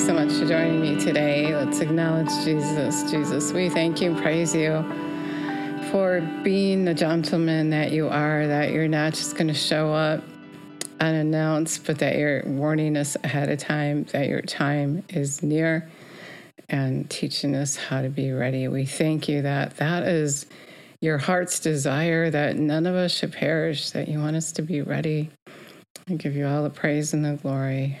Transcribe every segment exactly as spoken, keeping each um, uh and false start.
Thanks so much for joining me today. Let's acknowledge Jesus. Jesus, we thank you and praise you for being the gentleman that you are, that you're not just going to show up unannounced, but that you're warning us ahead of time, that your time is near and teaching us how to be ready. We thank you that that is your heart's desire, that none of us should perish, that you want us to be ready. I give you all the praise and the glory.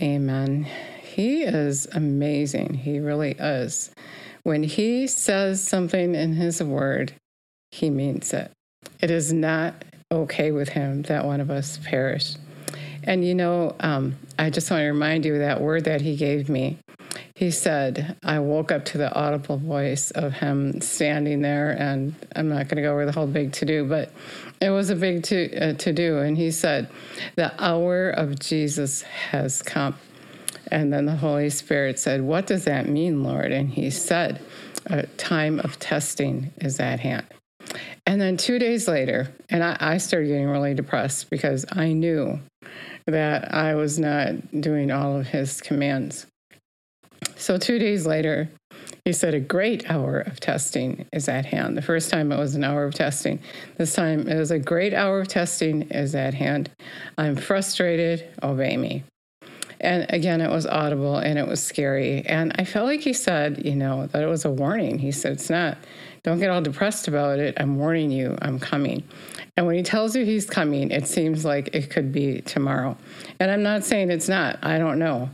Amen. He is amazing. He really is. When he says something in his word, he means it. It is not okay with him that one of us perish. And, you know, um, I just want to remind you of that word that he gave me. He said, I woke up to the audible voice of him standing there, and I'm not going to go over the whole big to-do, but it was a big to, uh, to-do. And he said, the hour of Jesus has come. And then the Holy Spirit said, what does that mean, Lord? And he said, a time of testing is at hand. And then two days later, and I, I started getting really depressed because I knew that I was not doing all of his commands. So two days later, he said, a great hour of testing is at hand. The first time it was an hour of testing. This time it was a great hour of testing is at hand. I'm frustrated. Obey me. And again, it was audible and it was scary. And I felt like he said, you know, that it was a warning. He said, it's not, don't get all depressed about it. I'm warning you, I'm coming. And when he tells you he's coming, it seems like it could be tomorrow. And I'm not saying it's not, I don't know.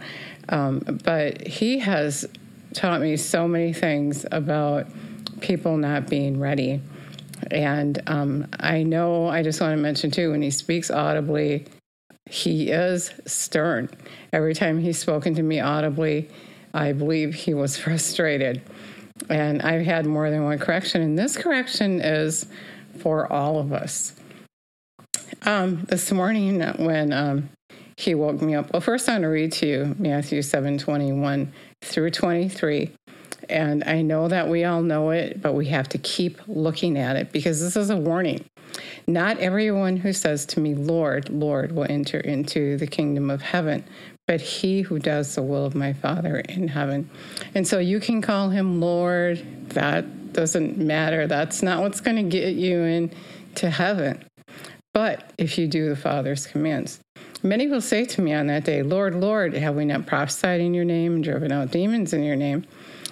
Um, but he has taught me so many things about people not being ready. And um, I know, I just want to mention too, when he speaks audibly, he is stern. Every time he's spoken to me audibly, I believe he was frustrated. And I've had more than one correction. And this correction is for all of us. Um, this morning when um, he woke me up, well, first I want to read to you Matthew seven twenty-one through twenty-three. And I know that we all know it, but we have to keep looking at it because this is a warning. Not everyone who says to me, Lord, Lord, will enter into the kingdom of heaven, but he who does the will of my Father in heaven. And so you can call him Lord. That doesn't matter. That's not what's going to get you into heaven. But if you do the Father's commands. Many will say to me on that day, Lord, Lord, have we not prophesied in your name and driven out demons in your name?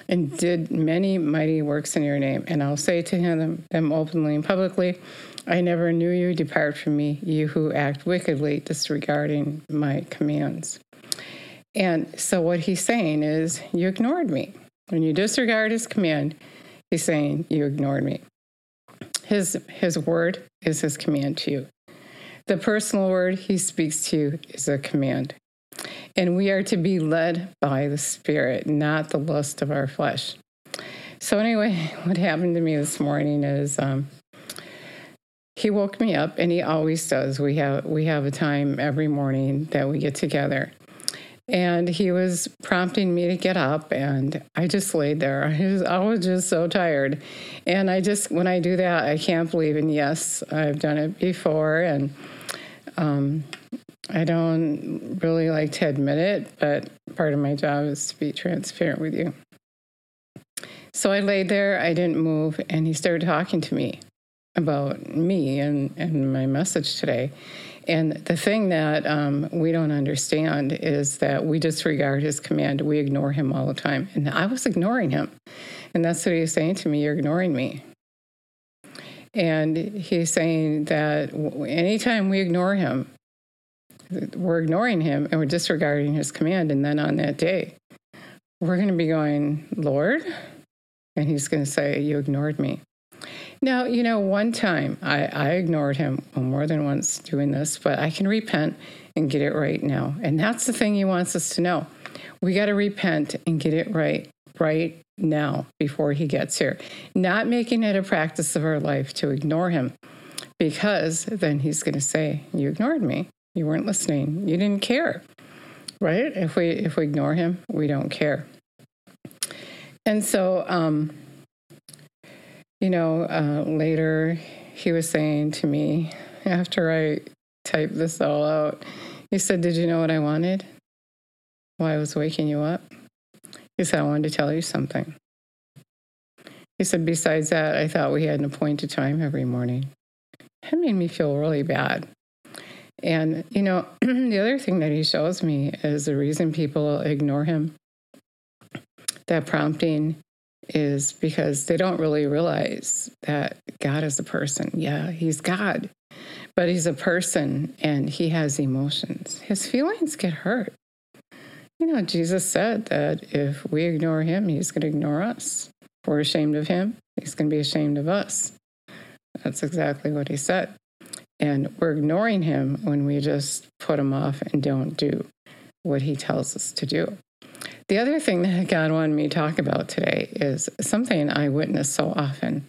And did many mighty works in your name. And I'll say to him them openly and publicly, I never knew you. Depart from me, you who act wickedly, disregarding my commands. And so what he's saying is, you ignored me. When you disregard his command, he's saying, you ignored me. His his word is his command to you. The personal word he speaks to you is a command. And we are to be led by the Spirit, not the lust of our flesh. So anyway, what happened to me this morning is um, he woke me up, and he always does. We have we have a time every morning that we get together. And he was prompting me to get up, and I just laid there. I was, I was just so tired. And I just, when I do that, I can't believe, and yes, I've done it before, and um I don't really like to admit it, but part of my job is to be transparent with you. So I laid there, I didn't move, and he started talking to me about me and, and my message today. And the thing that um, we don't understand is that we disregard his command. We ignore him all the time. And I was ignoring him. And that's what he was saying to me, you're ignoring me. And he's saying that anytime we ignore him, we're ignoring him and we're disregarding his command. And then on that day, we're going to be going, Lord, and he's going to say, you ignored me. Now, you know, one time I, I ignored him well, more than once doing this, but I can repent and get it right now. And that's the thing he wants us to know. We got to repent and get it right, right now before he gets here, not making it a practice of our life to ignore him, because then he's going to say, you ignored me. You weren't listening. You didn't care, right? If we if we ignore him, we don't care. And so, um, you know, uh, later he was saying to me, after I typed this all out, he said, did you know what I wanted? why I was waking you up? He said, I wanted to tell you something. He said, besides that, I thought we had an appointed time every morning. That made me feel really bad. And, you know, the other thing that he shows me is the reason people ignore him. That prompting is because they don't really realize that God is a person. Yeah, he's God, but he's a person and he has emotions. His feelings get hurt. You know, Jesus said that if we ignore him, he's going to ignore us. If we're ashamed of him, he's going to be ashamed of us. That's exactly what he said. And we're ignoring him when we just put him off and don't do what he tells us to do. The other thing that God wanted me to talk about today is something I witness so often.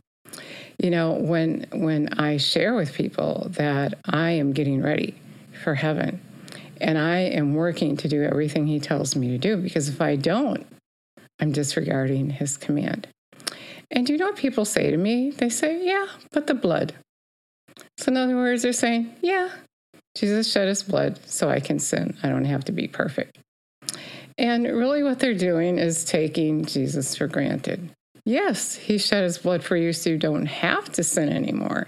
You know, when when I share with people that I am getting ready for heaven and I am working to do everything he tells me to do, because if I don't, I'm disregarding his command. And do you know what people say to me? They say, yeah, but the blood. So in other words, they're saying, yeah, Jesus shed his blood so I can sin. I don't have to be perfect. And really what they're doing is taking Jesus for granted. Yes, he shed his blood for you so you don't have to sin anymore.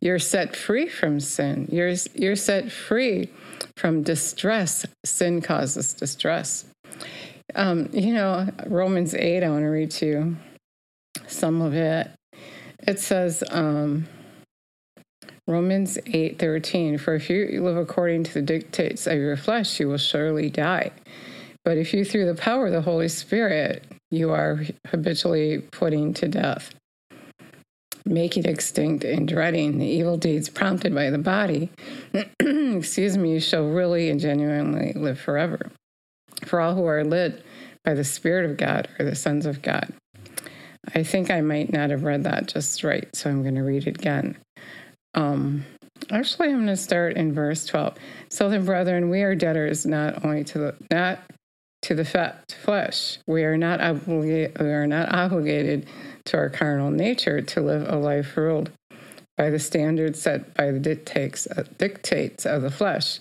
You're set free from sin. You're, you're set free from distress. Sin causes distress. Um, you know, Romans eight, I want to read to you some of it. It says, um, Romans eight, thirteen, for if you live according to the dictates of your flesh, you will surely die. But if you, through the power of the Holy Spirit, you are habitually putting to death, making extinct and dreading the evil deeds prompted by the body, excuse me, you shall really and genuinely live forever. For all who are led by the Spirit of God are the sons of God. I think I might not have read that just right, so I'm going to read it again. Um, actually, I'm going to start in verse twelve. So then, brethren, we are debtors not only to the not to the fat flesh. We are not obligated. We are not obligated to our carnal nature to live a life ruled by the standards set by the dictates uh, dictates of the flesh.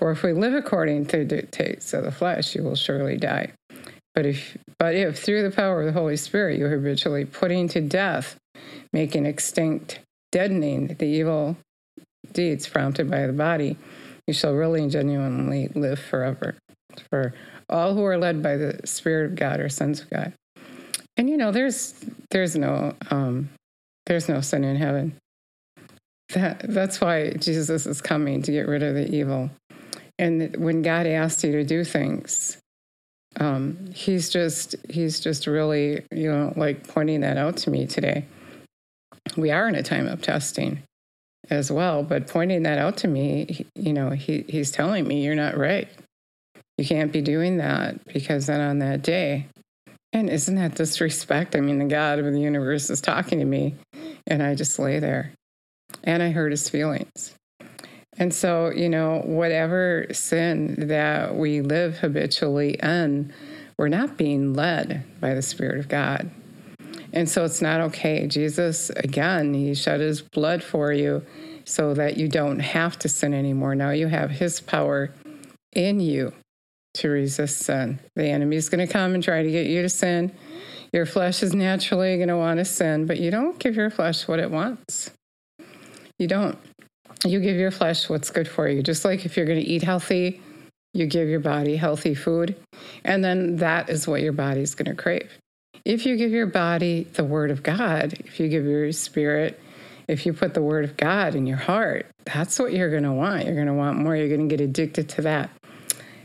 For if we live according to the dictates of the flesh, you will surely die. But if but if through the power of the Holy Spirit you are habitually putting to death, making extinct, deadening the evil deeds prompted by the body, you shall really and genuinely live forever. For all who are led by the Spirit of God are sons of God. And you know, there's there's no um, there's no sin in heaven. That that's why Jesus is coming to get rid of the evil. And when God asks you to do things, um, he's just he's just really, you know, like pointing that out to me today. We are in a time of testing as well, but pointing that out to me, you know, he, he's telling me you're not right. You can't be doing that, because then on that day, and isn't that disrespect? I mean, the God of the universe is talking to me, and I just lay there, and I hurt his feelings. And so, you know, whatever sin that we live habitually in, we're not being led by the Spirit of God. And so it's not okay. Jesus, again, he shed his blood for you so that you don't have to sin anymore. Now you have his power in you to resist sin. The enemy's going to come and try to get you to sin. Your flesh is naturally going to want to sin, but you don't give your flesh what it wants. You don't. You give your flesh what's good for you. Just like if you're going to eat healthy, you give your body healthy food, and then that is what your body's going to crave. If you give your body the word of God, if you give your spirit, if you put the word of God in your heart, that's what you're going to want. You're going to want more. You're going to get addicted to that.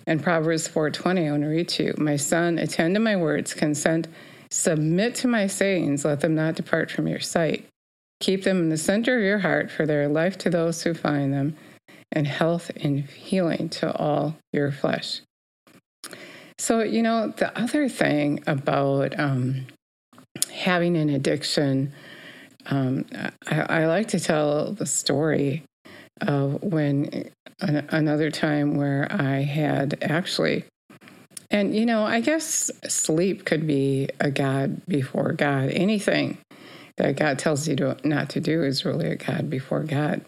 And Proverbs four twenty, I want to read to you. My son, attend to my words, consent, submit to my sayings, let them not depart from your sight. Keep them in the center of your heart, for they are life to those who find them, and health and healing to all your flesh. So, you know, the other thing about um, having an addiction, um, I, I like to tell the story of when an, another time where I had actually, and, you know, I guess sleep could be a God before God. Anything that God tells you to, not to do is really a God before God.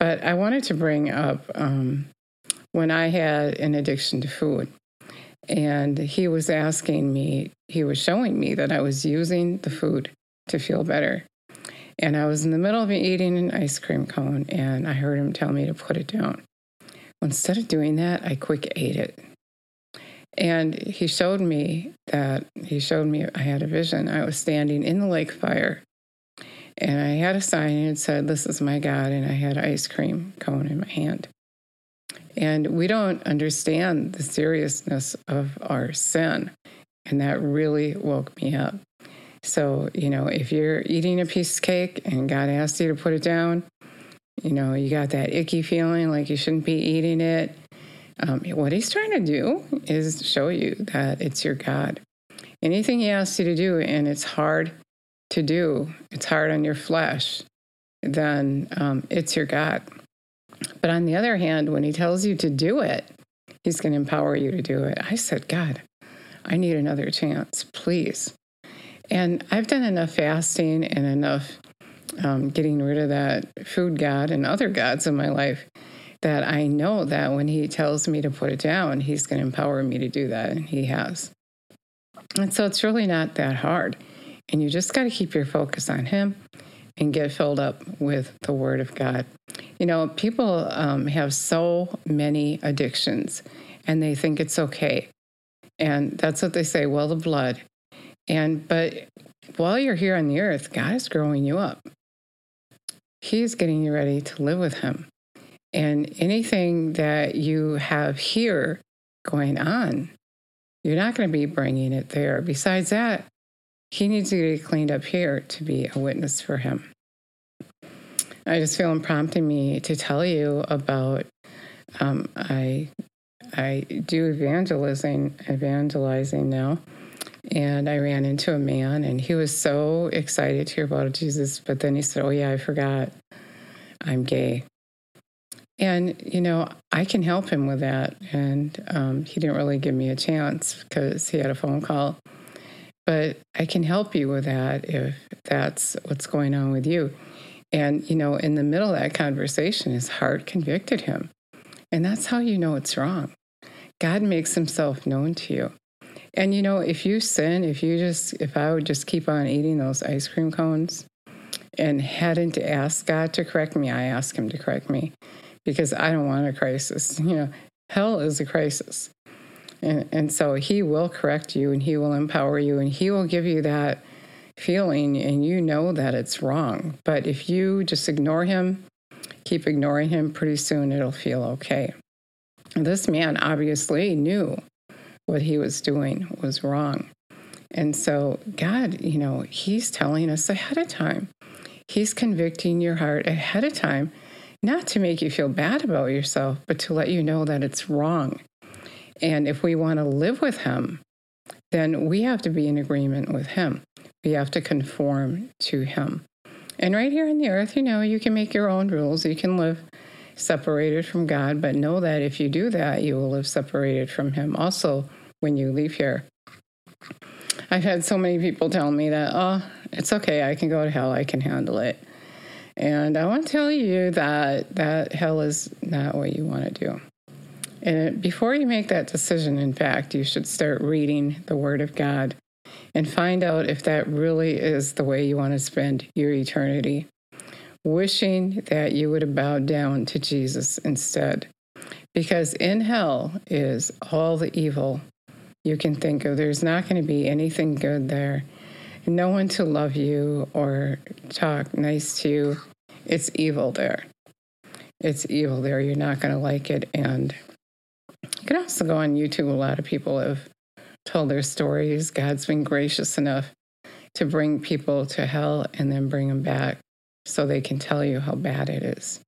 But I wanted to bring up um, when I had an addiction to food. And he was asking me, he was showing me that I was using the food to feel better. And I was in the middle of eating an ice cream cone, and I heard him tell me to put it down. Well, instead of doing that, I quick ate it. And he showed me that, he showed me I had a vision. I was standing in the lake fire, and I had a sign, and it said, "This is my God," and I had an ice cream cone in my hand. And we don't understand the seriousness of our sin, and that really woke me up. So, you know, if you're eating a piece of cake and God asks you to put it down, you know, you got that icky feeling like you shouldn't be eating it. Um, what he's trying to do is show you that it's your God. Anything he asks you to do, and it's hard to do, it's hard on your flesh, then um, it's your God. But on the other hand, when he tells you to do it, he's going to empower you to do it. I said, "God, I need another chance, please." And I've done enough fasting and enough um, getting rid of that food god and other gods in my life that I know that when he tells me to put it down, he's going to empower me to do that, and he has. And so it's really not that hard. And you just got to keep your focus on him and get filled up with the Word of God. You know, people um, have so many addictions, and they think it's okay. And that's what they say, well, the blood. And but while you're here on the earth, God is growing you up. He's getting you ready to live with him. And anything that you have here going on, you're not going to be bringing it there. Besides that, he needs to get cleaned up here to be a witness for him. I just feel him prompting me to tell you about, um, I I do evangelizing, evangelizing now. And I ran into a man, and he was so excited to hear about Jesus. But then he said, "Oh, yeah, I forgot. I'm gay." And, you know, I can help him with that. And um, he didn't really give me a chance because he had a phone call. But I can help you with that if that's what's going on with you. And, you know, in the middle of that conversation, his heart convicted him. And that's how you know it's wrong. God makes himself known to you. And, you know, if you sin, if you just, if I would just keep on eating those ice cream cones and hadn't asked God to correct me, I asked him to correct me because I don't want a crisis. You know, hell is a crisis. And, and so he will correct you, and he will empower you, and he will give you that feeling, and you know that it's wrong. But if you just ignore him, keep ignoring him, pretty soon it'll feel okay. And this man obviously knew what he was doing was wrong. And so God, you know, he's telling us ahead of time. He's convicting your heart ahead of time, not to make you feel bad about yourself, but to let you know that it's wrong. And if we want to live with him, then we have to be in agreement with him. We have to conform to him. And right here on the earth, you know, you can make your own rules. You can live separated from God, but know that if you do that, you will live separated from him also when you leave here. I've had so many people tell me that, "Oh, it's okay, I can go to hell, I can handle it." And I want to tell you that that hell is not what you want to do. And before you make that decision, in fact, you should start reading the Word of God and find out if that really is the way you want to spend your eternity, wishing that you would have bowed down to Jesus instead. Because in hell is all the evil you can think of. There's not going to be anything good there. No one to love you or talk nice to you. It's evil there. It's evil there. You're not going to like it. And you can also go on YouTube. A lot of people have told their stories. God's been gracious enough to bring people to hell and then bring them back so they can tell you how bad it is.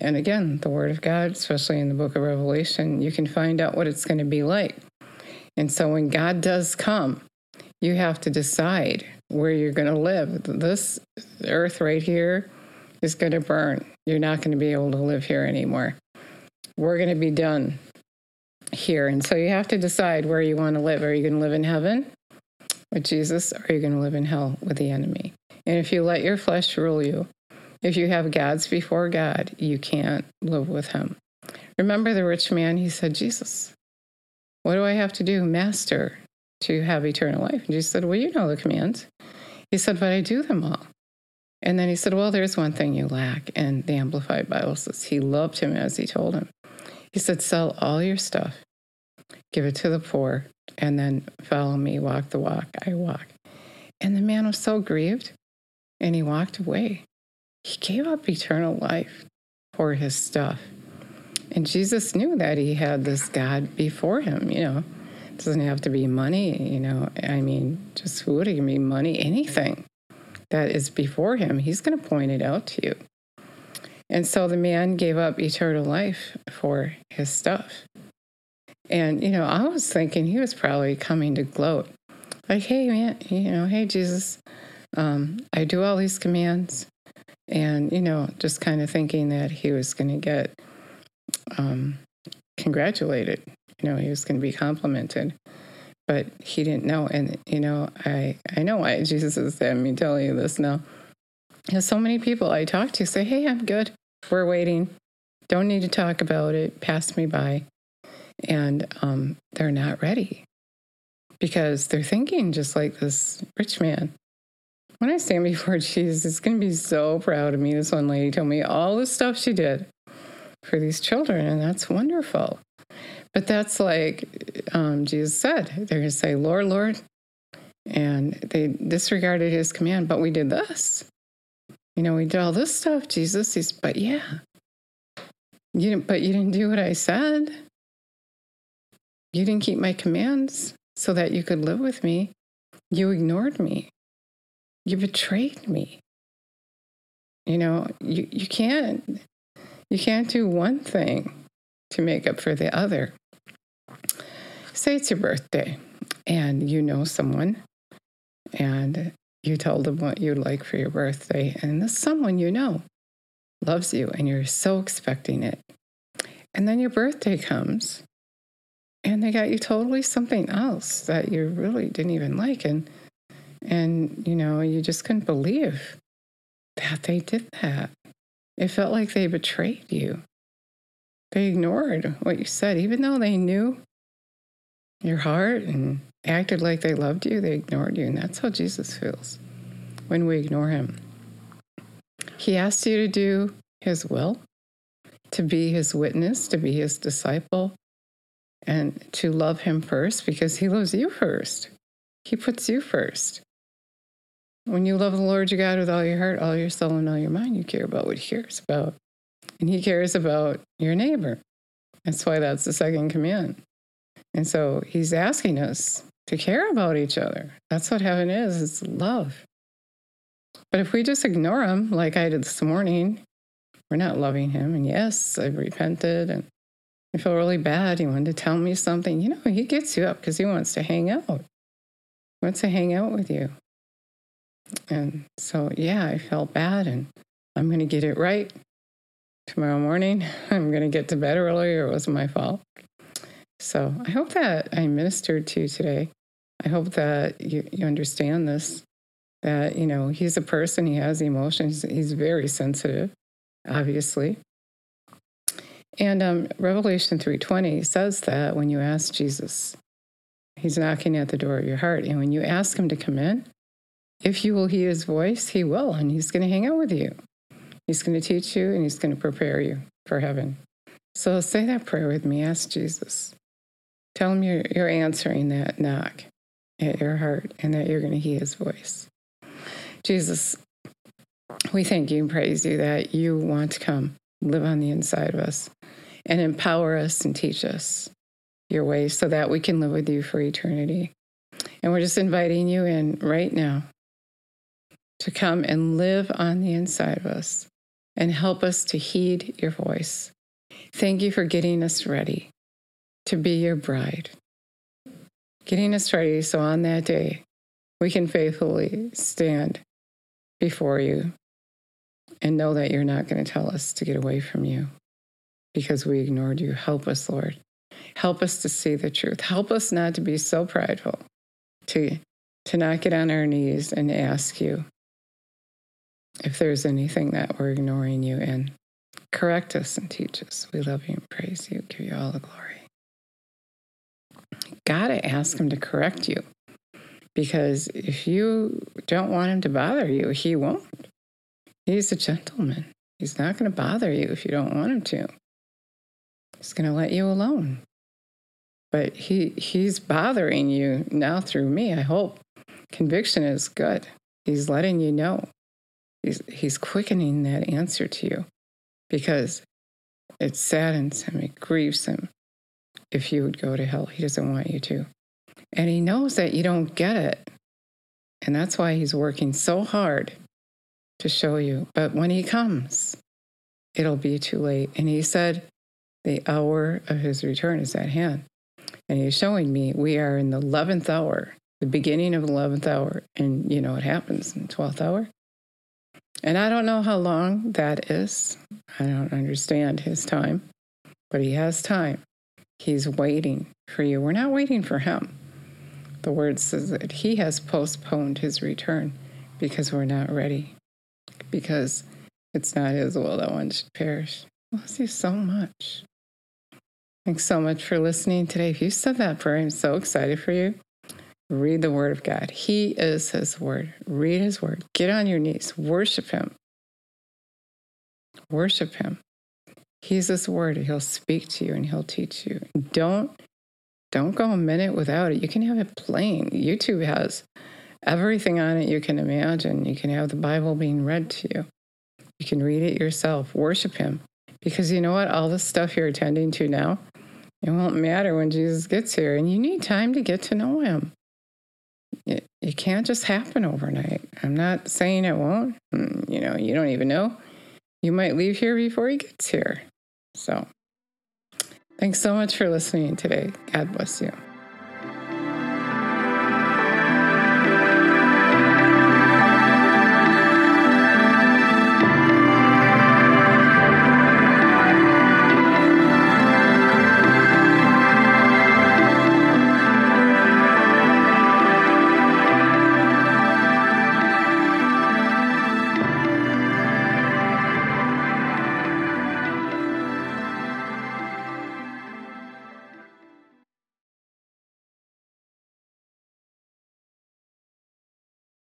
And again, the Word of God, especially in the book of Revelation, you can find out what it's going to be like. And so when God does come, you have to decide where you're going to live. This earth right here is going to burn. You're not going to be able to live here anymore. We're going to be done here. And so you have to decide where you want to live. Are you going to live in heaven with Jesus, or are you going to live in hell with the enemy? And if you let your flesh rule you, if you have gods before God, you can't live with him. Remember the rich man? He said, "Jesus, What do I have to do, Master, to have eternal life? And Jesus said, well, you know the commands. He said, but I do them all. And then he said, well, there's one thing you lack. And the Amplified Bible says he loved him as he told him. He said, sell all your stuff, give it to the poor, and then follow me, walk the walk I walk. And the man was so grieved, and he walked away. He gave up eternal life for his stuff. And Jesus knew that he had this God before him, you know. It doesn't have to be money, you know. I mean, just food, it can be money, anything that is before him. He's going to point it out to you. And so the man gave up eternal life for his stuff. And, you know, I was thinking he was probably coming to gloat. Like, hey, man, you know, hey, Jesus, um, I do all these commands. And, you know, just kind of thinking that he was going to get um, congratulated. You know, he was going to be complimented. But he didn't know. And, you know, I, I know why Jesus is having me telling you this now. Because so many people I talk to say, hey, I'm good. We're waiting. Don't need to talk about it. Pass me by. And um, they're not ready because they're thinking just like this rich man. When I stand before Jesus, it's going to be so proud of me. This one lady told me all the stuff she did for these children, and that's wonderful. But that's like um, Jesus said. They're going to say, Lord, Lord. And they disregarded his command, but we did this. You know, we did all this stuff, Jesus. He's, but yeah, you didn't, but you didn't do what I said. You didn't keep my commands so that you could live with me. You ignored me. You betrayed me. You know, you, you can't, you can't do one thing to make up for the other. Say it's your birthday and you know someone and you told them what you'd like for your birthday, and this someone you know loves you and you're so expecting it. And then your birthday comes and they got you totally something else that you really didn't even like. And, and you know, you just couldn't believe that they did that. It felt like they betrayed you. They ignored what you said. Even though they knew your heart and acted like they loved you, they ignored you. And that's how Jesus feels when we ignore him. He asked you to do his will, to be his witness, to be his disciple, and to love him first because he loves you first. He puts you first. When you love the Lord your God with all your heart, all your soul, and all your mind, you care about what he cares about. And he cares about your neighbor. That's why that's the second command. And so he's asking us to care about each other. That's what heaven is. It's love. But if we just ignore him like I did this morning, we're not loving him. And yes, I've repented and I feel really bad. He wanted to tell me something. You know, he gets you up because he wants to hang out. He wants to hang out with you. And so, yeah, I felt bad and I'm going to get it right. Tomorrow morning, I'm going to get to bed earlier. It wasn't my fault. So I hope that I ministered to you today. I hope that you, you understand this, that, you know, he's a person, he has emotions. He's very sensitive, obviously. And um, Revelation three twenty says that when you ask Jesus, he's knocking at the door of your heart. And when you ask him to come in, if you will heed his voice, he will. And he's going to hang out with you. He's going to teach you and he's going to prepare you for heaven. So say that prayer with me. Ask Jesus. Tell him you're, you're answering that knock at your heart and that you're going to hear his voice. Jesus, we thank you and praise you that you want to come live on the inside of us and empower us and teach us your ways so that we can live with you for eternity. And we're just inviting you in right now to come and live on the inside of us and help us to heed your voice. Thank you for getting us ready to be your bride, getting us ready so on that day we can faithfully stand before you and know that you're not going to tell us to get away from you because we ignored you. Help us, Lord. Help us to see the truth. Help us not to be so prideful, to, to not get on our knees and ask you if there's anything that we're ignoring you in. Correct us and teach us. We love you and praise you. Give you all the glory. got to ask him to correct you, because if you don't want him to bother you, he won't. He's a gentleman. He's not going to bother you if you don't want him to. He's going to let you alone. But he he's bothering you now through me, I hope. Conviction is good. He's letting you know. He's, he's quickening that answer to you, because it saddens him, it grieves him. If you would go to hell, he doesn't want you to. And he knows that you don't get it. And that's why he's working so hard to show you. But when he comes, it'll be too late. And he said, the hour of his return is at hand. And he's showing me we are in the eleventh hour, the beginning of the eleventh hour. And you know what happens in the twelfth hour? And I don't know how long that is. I don't understand his time, but he has time. He's waiting for you. We're not waiting for him. The word says that he has postponed his return because we're not ready, because it's not his will that one should perish. I love you so much. Thanks so much for listening today. If you said that prayer, I'm so excited for you. Read the Word of God. He is His Word. Read His Word. Get on your knees. Worship Him. Worship Him. He's His Word. He'll speak to you and He'll teach you. Don't, don't go a minute without it. You can have it playing. YouTube has everything on it you can imagine. You can have the Bible being read to you. You can read it yourself. Worship Him. Because you know what? All this stuff you're attending to now, it won't matter when Jesus gets here. And you need time to get to know Him. It, it can't just happen overnight. I'm not saying it won't. You know, you don't even know. You might leave here before He gets here. So, thanks so much for listening today. God bless you.